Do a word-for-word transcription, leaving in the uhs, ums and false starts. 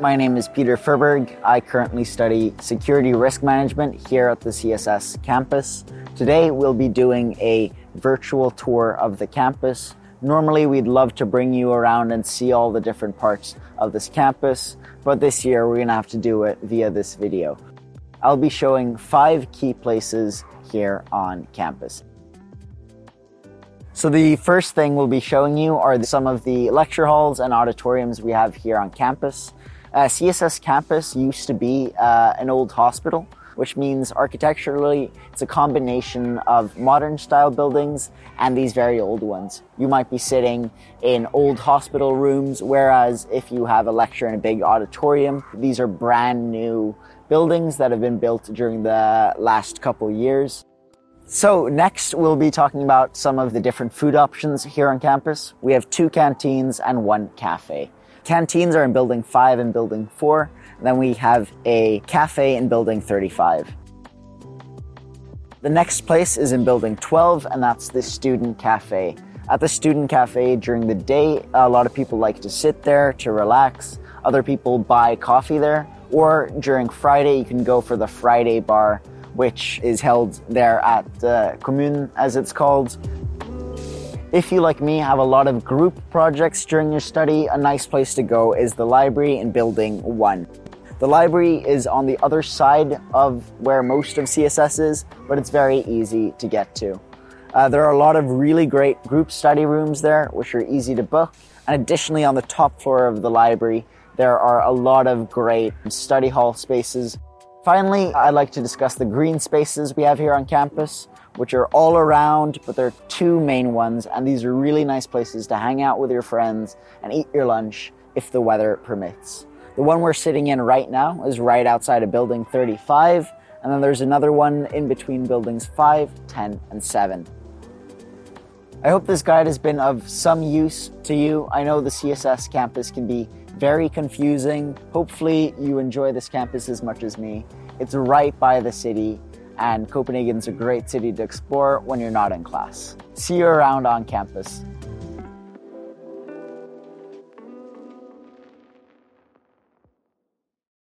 My name is Peter Furberg. I currently study security risk management here at the C S S campus. Today we'll be doing a virtual tour of the campus. Normally we'd love to bring you around and see all the different parts of this campus, but this year we're gonna have to do it via this video. I'll be showing five key places here on campus. So the first thing we'll be showing you are some of the lecture halls and auditoriums we have here on campus. Uh, C S S campus used to be uh, an old hospital, which means architecturally it's a combination of modern style buildings and these very old ones. You might be sitting in old hospital rooms, whereas if you have a lecture in a big auditorium, these are brand new buildings that have been built during the last couple years. So next we'll be talking about some of the different food options here on campus. We have two canteens and one cafe. Canteens are in building five and building four. And then we have a cafe in building thirty-five. The next place is in building twelve, and that's the student cafe. At the student cafe during the day, a lot of people like to sit there to relax. Other people buy coffee there, or during Friday, you can go for the Friday bar, which is held there at the commune, as it's called. If you, like me, have a lot of group projects during your study, a nice place to go is the library in building one. The library is on the other side of where most of C S S is, but it's very easy to get to. Uh, there are a lot of really great group study rooms there, which are easy to book. And additionally, on the top floor of the library, there are a lot of great study hall spaces. Finally, I'd like to discuss the green spaces we have here on campus, which are all around, but there are two main ones, and these are really nice places to hang out with your friends and eat your lunch if the weather permits. The one we're sitting in right now is right outside of building thirty-five, and then there's another one in between buildings five, ten, and seven. I hope this guide has been of some use to you. I know the C S S campus can be very confusing. Hopefully you enjoy this campus as much as me. It's right by the city, and Copenhagen's a great city to explore when you're not in class. See you around on campus.